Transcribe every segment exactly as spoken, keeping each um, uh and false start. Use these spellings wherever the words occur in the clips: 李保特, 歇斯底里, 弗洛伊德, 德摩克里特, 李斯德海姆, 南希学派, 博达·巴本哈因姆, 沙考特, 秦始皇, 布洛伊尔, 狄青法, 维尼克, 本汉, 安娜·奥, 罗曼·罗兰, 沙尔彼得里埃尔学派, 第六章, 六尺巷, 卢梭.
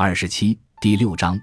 二十七，第六章，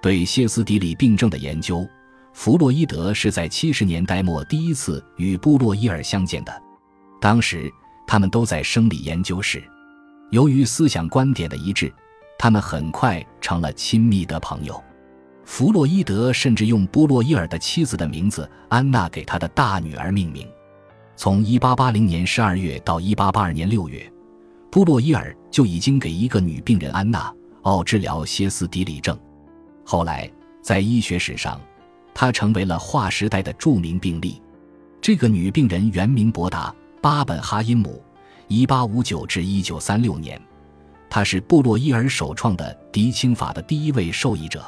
对歇斯底里病症的研究。弗洛伊德是在七十年代末第一次与布洛伊尔相见的，当时他们都在生理研究室。由于思想观点的一致，他们很快成了亲密的朋友。弗洛伊德甚至用布洛伊尔的妻子的名字安娜给他的大女儿命名。从一八八零年十二月到一八八二年六月，布洛伊尔就已经给一个女病人安娜奥治疗歇斯底里症。后来在医学史上，她成为了划时代的著名病例。这个女病人原名博达·巴本哈因姆 ,一八五九至一九三六 年。她是布洛伊尔首创的狄青法的第一位受益者。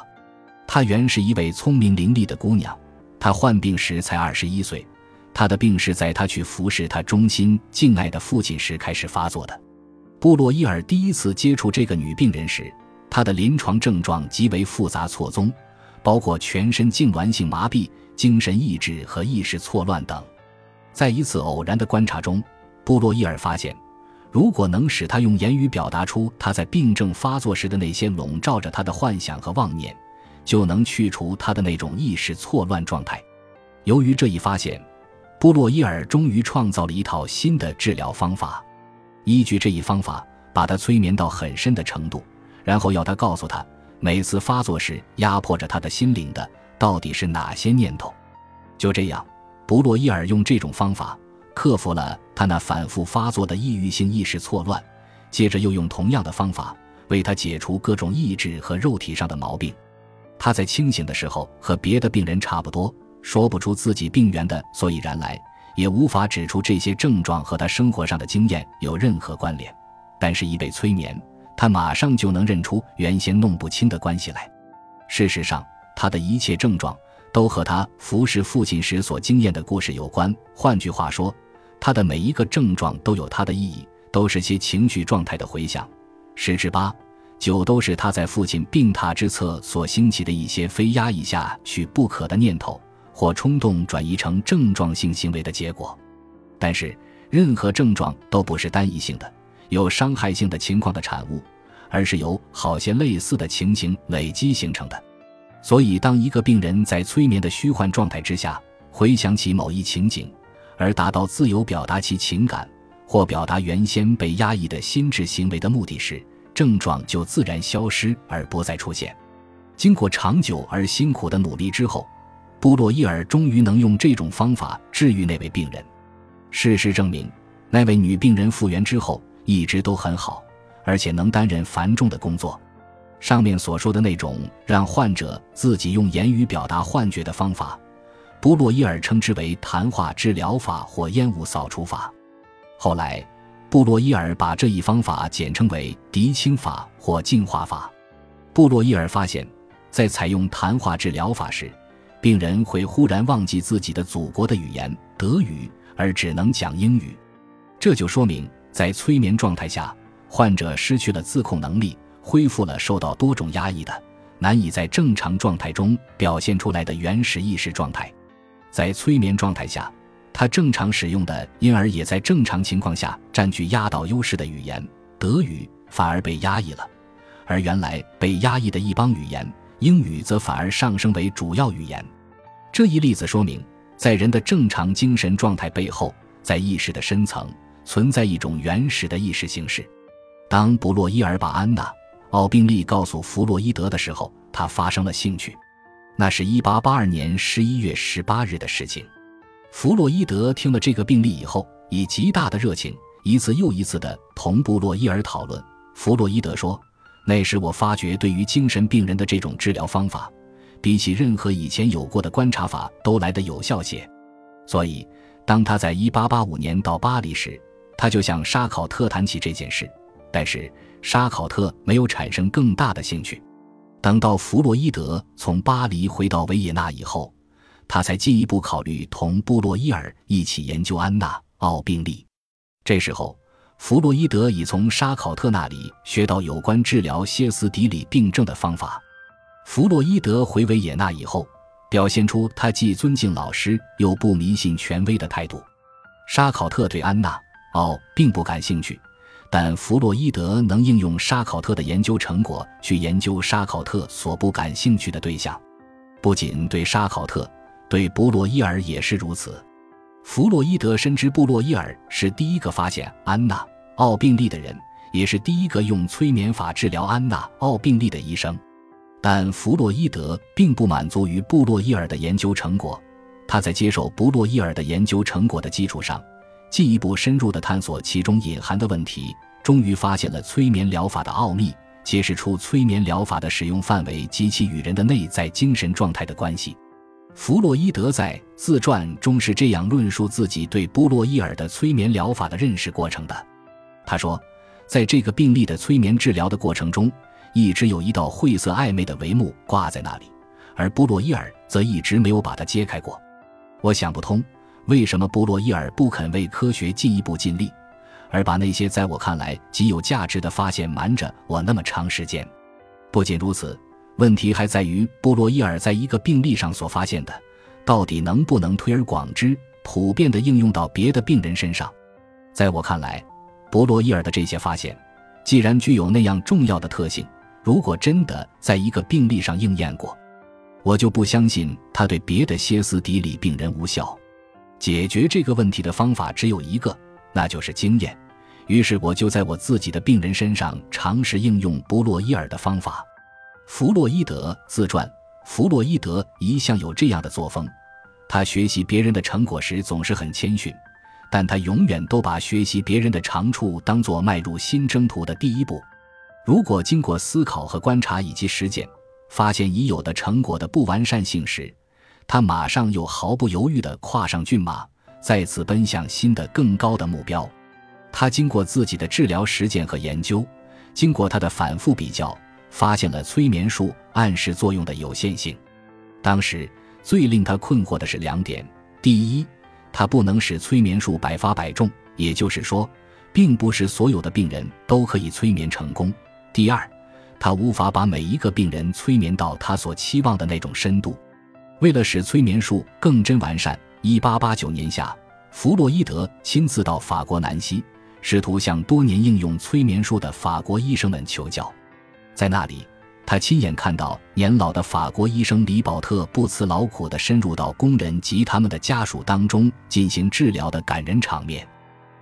她原是一位聪明伶俐的姑娘，她患病时才二十一岁，她的病是在她去服侍她忠心敬爱的父亲时开始发作的。布洛伊尔第一次接触这个女病人时，她的临床症状极为复杂错综，包括全身痉挛性麻痹、精神抑制和意识错乱等。在一次偶然的观察中，布洛伊尔发现，如果能使她用言语表达出她在病症发作时的那些笼罩着她的幻想和妄念，就能去除她的那种意识错乱状态。由于这一发现，布洛伊尔终于创造了一套新的治疗方法。依据这一方法，把她催眠到很深的程度，然后要她告诉她，每次发作时压迫着她的心灵的到底是哪些念头。就这样，布洛伊尔用这种方法克服了她那反复发作的抑郁性意识错乱，接着又用同样的方法为她解除各种意志和肉体上的毛病。她在清醒的时候和别的病人差不多，说不出自己病源的所以然来，也无法指出这些症状和她生活上的经验有任何关联。但是一被催眠，她马上就能认出原先弄不清的关系来。事实上，她的一切症状都和她服侍父亲时所经验的故事有关。换句话说，她的每一个症状都有它的意义，都是些情绪状态的回响。十之八九都是她在父亲病榻之侧所兴起的一些非压抑下去不可的念头或冲动转移成症状性行为的结果。但是任何症状都不是单一性的有伤害性的情况的产物，而是由好些类似的情形累积形成的。所以当一个病人在催眠的虚幻状态之下回想起某一情景，而达到自由表达其情感或表达原先被压抑的心智行为的目的时，症状就自然消失而不再出现。经过长久而辛苦的努力之后，布洛伊尔终于能用这种方法治愈那位病人。事实证明，那位女病人复原之后一直都很好，而且能担任繁重的工作。上面所说的那种让患者自己用言语表达幻觉的方法，布洛伊尔称之为谈话治疗法或烟雾扫除法。后来布洛伊尔把这一方法简称为狄青法或净化法。布洛伊尔发现，在采用谈话治疗法时，病人会忽然忘记自己的祖国的语言德语，而只能讲英语。这就说明，在催眠状态下，患者失去了自控能力，恢复了受到多种压抑的难以在正常状态中表现出来的原始意识状态。在催眠状态下，他正常使用的因而也在正常情况下占据压倒优势的语言德语反而被压抑了，而原来被压抑的一帮语言英语则反而上升为主要语言。这一例子说明，在人的正常精神状态背后，在意识的深层存在一种原始的意识形式。当布洛伊尔把安娜奥病例告诉弗洛伊德的时候，他发生了兴趣。那是一八八二年十一月十八日的事情。弗洛伊德听了这个病例以后，以极大的热情一次又一次地同布洛伊尔讨论。弗洛伊德说，那时我发觉，对于精神病人的这种治疗方法，比起任何以前有过的观察法都来得有效些。所以当他在一八八五年到巴黎时，他就向沙考特谈起这件事，但是沙考特没有产生更大的兴趣。等到弗洛伊德从巴黎回到维也纳以后，他才进一步考虑同布洛伊尔一起研究安娜奥病例。这时候弗洛伊德已从沙考特那里学到有关治疗歇斯底里病症的方法。弗洛伊德回维也纳以后，表现出他既尊敬老师又不迷信权威的态度。沙考特对安娜奥并不感兴趣，但弗洛伊德能应用沙考特的研究成果去研究沙考特所不感兴趣的对象，不仅对沙考特，对布洛伊尔也是如此。弗洛伊德深知布洛伊尔是第一个发现安娜·奥病例的人，也是第一个用催眠法治疗安娜·奥病例的医生，但弗洛伊德并不满足于布洛伊尔的研究成果，他在接受布洛伊尔的研究成果的基础上，进一步深入地探索其中隐含的问题，终于发现了催眠疗法的奥秘，揭示出催眠疗法的使用范围及其与人的内在精神状态的关系。弗洛伊德在自传中是这样论述自己对布洛伊尔的催眠疗法的认识过程的。他说，在这个病例的催眠治疗的过程中，一直有一道晦涩暧昧的帷幕挂在那里，而布洛伊尔则一直没有把它揭开过。我想不通，为什么布洛伊尔不肯为科学进一步尽力，而把那些在我看来极有价值的发现瞒着我那么长时间。不仅如此，问题还在于布洛伊尔在一个病例上所发现的，到底能不能推而广之，普遍地应用到别的病人身上。在我看来，布洛伊尔的这些发现，既然具有那样重要的特性，如果真的在一个病例上应验过，我就不相信他对别的歇斯底里病人无效。解决这个问题的方法只有一个，那就是经验。于是我就在我自己的病人身上尝试应用布洛伊尔的方法。弗洛伊德自传，弗洛伊德一向有这样的作风，他学习别人的成果时总是很谦逊，但他永远都把学习别人的长处当作迈入新征途的第一步。如果经过思考和观察以及实践，发现已有的成果的不完善性时，他马上又毫不犹豫地跨上骏马，再次奔向新的更高的目标。他经过自己的治疗实践和研究，经过他的反复比较，发现了催眠术暗示作用的有限性。当时最令他困惑的是两点：第一，他不能使催眠术百发百中，也就是说，并不是所有的病人都可以催眠成功；第二，他无法把每一个病人催眠到他所期望的那种深度。为了使催眠术更臻完善，一八八九年夏，弗洛伊德亲自到法国南西，试图向多年应用催眠术的法国医生们求教。在那里，他亲眼看到年老的法国医生李保特不辞劳苦地深入到工人及他们的家属当中进行治疗的感人场面。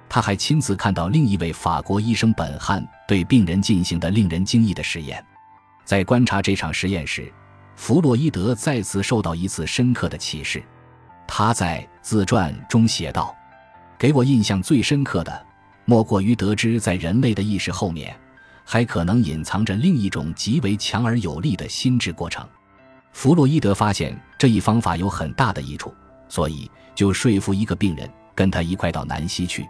他还亲自看到另一位法国医生本汉对病人进行的令人惊异的实验。在观察这场实验时，弗洛伊德再次受到一次深刻的启示。他在自传中写道，给我印象最深刻的，莫过于得知在人类的意识后面，还可能隐藏着另一种极为强而有力的心智过程。弗洛伊德发现这一方法有很大的益处，所以就说服一个病人跟他一块到南西去。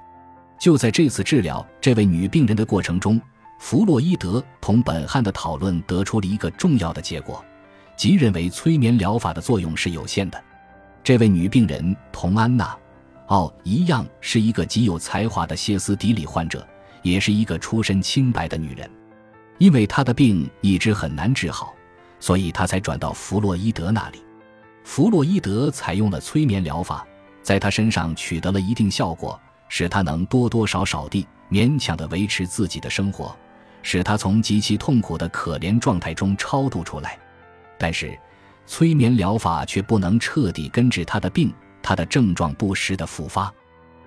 就在这次治疗这位女病人的过程中，弗洛伊德同本汉的讨论得出了一个重要的结果，即认为催眠疗法的作用是有限的。这位女病人同安娜·奥一样，是一个极有才华的歇斯底里患者，也是一个出身清白的女人。因为她的病一直很难治好，所以她才转到弗洛伊德那里。弗洛伊德采用了催眠疗法，在她身上取得了一定效果，使她能多多少少地勉强地维持自己的生活，使她从极其痛苦的可怜状态中超度出来。但是催眠疗法却不能彻底根治他的病，他的症状不时的复发。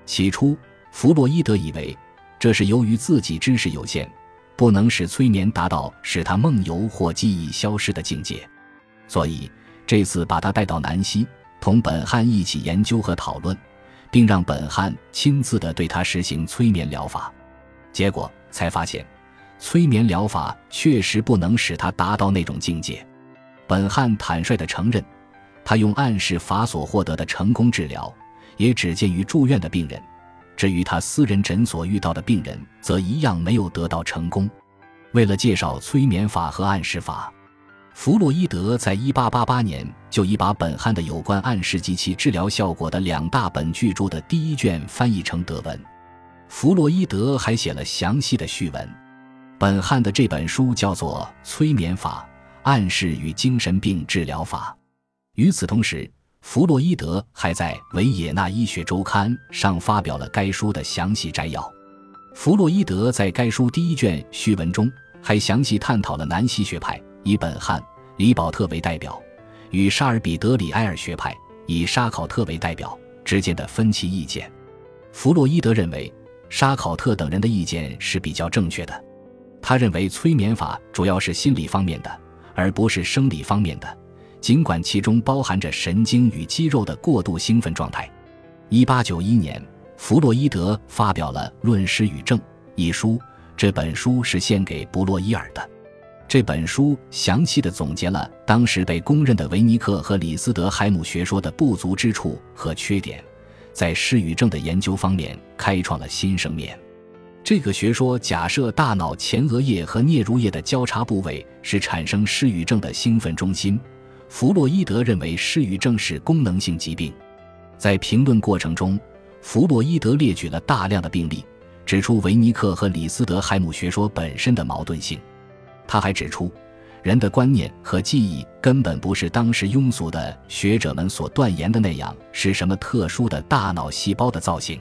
起初弗洛伊德以为这是由于自己知识有限，不能使催眠达到使他梦游或记忆消失的境界，所以这次把他带到南西，同本汉一起研究和讨论，并让本汉亲自的对他实行催眠疗法。结果才发现催眠疗法确实不能使他达到那种境界。本汉坦率地承认，他用暗示法所获得的成功治疗，也只见于住院的病人，至于他私人诊所遇到的病人，则一样没有得到成功。为了介绍催眠法和暗示法，弗洛伊德在一八八八年就已把本汉的有关暗示及其治疗效果的两大本巨著的第一卷翻译成德文。弗洛伊德还写了详细的序文。本汉的这本书叫做《催眠法》。暗示与精神病治疗法。与此同时，弗洛伊德还在维也纳医学周刊上发表了该书的详细摘要。弗洛伊德在该书第一卷序文中还详细探讨了南希学派，以本汉、里保特为代表，与沙尔彼得里埃尔学派，以沙考特为代表之间的分歧意见。弗洛伊德认为沙考特等人的意见是比较正确的，他认为催眠法主要是心理方面的，而不是生理方面的，尽管其中包含着神经与肌肉的过度兴奋状态。一八九一年，弗洛伊德发表了《论失语症》一书，这本书是献给布洛伊尔的。这本书详细地总结了当时被公认的维尼克和李斯德海姆学说的不足之处和缺点，在失语症的研究方面开创了新生面。这个学说假设大脑前额叶和颞乳叶的交叉部位是产生失语症的兴奋中心。弗洛伊德认为失语症是功能性疾病。在评论过程中，弗洛伊德列举了大量的病例，指出维尼克和李斯德海姆学说本身的矛盾性。他还指出，人的观念和记忆根本不是当时庸俗的学者们所断言的那样，是什么特殊的大脑细胞的造型。